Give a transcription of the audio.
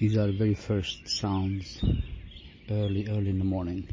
These are very first sounds early in the morning.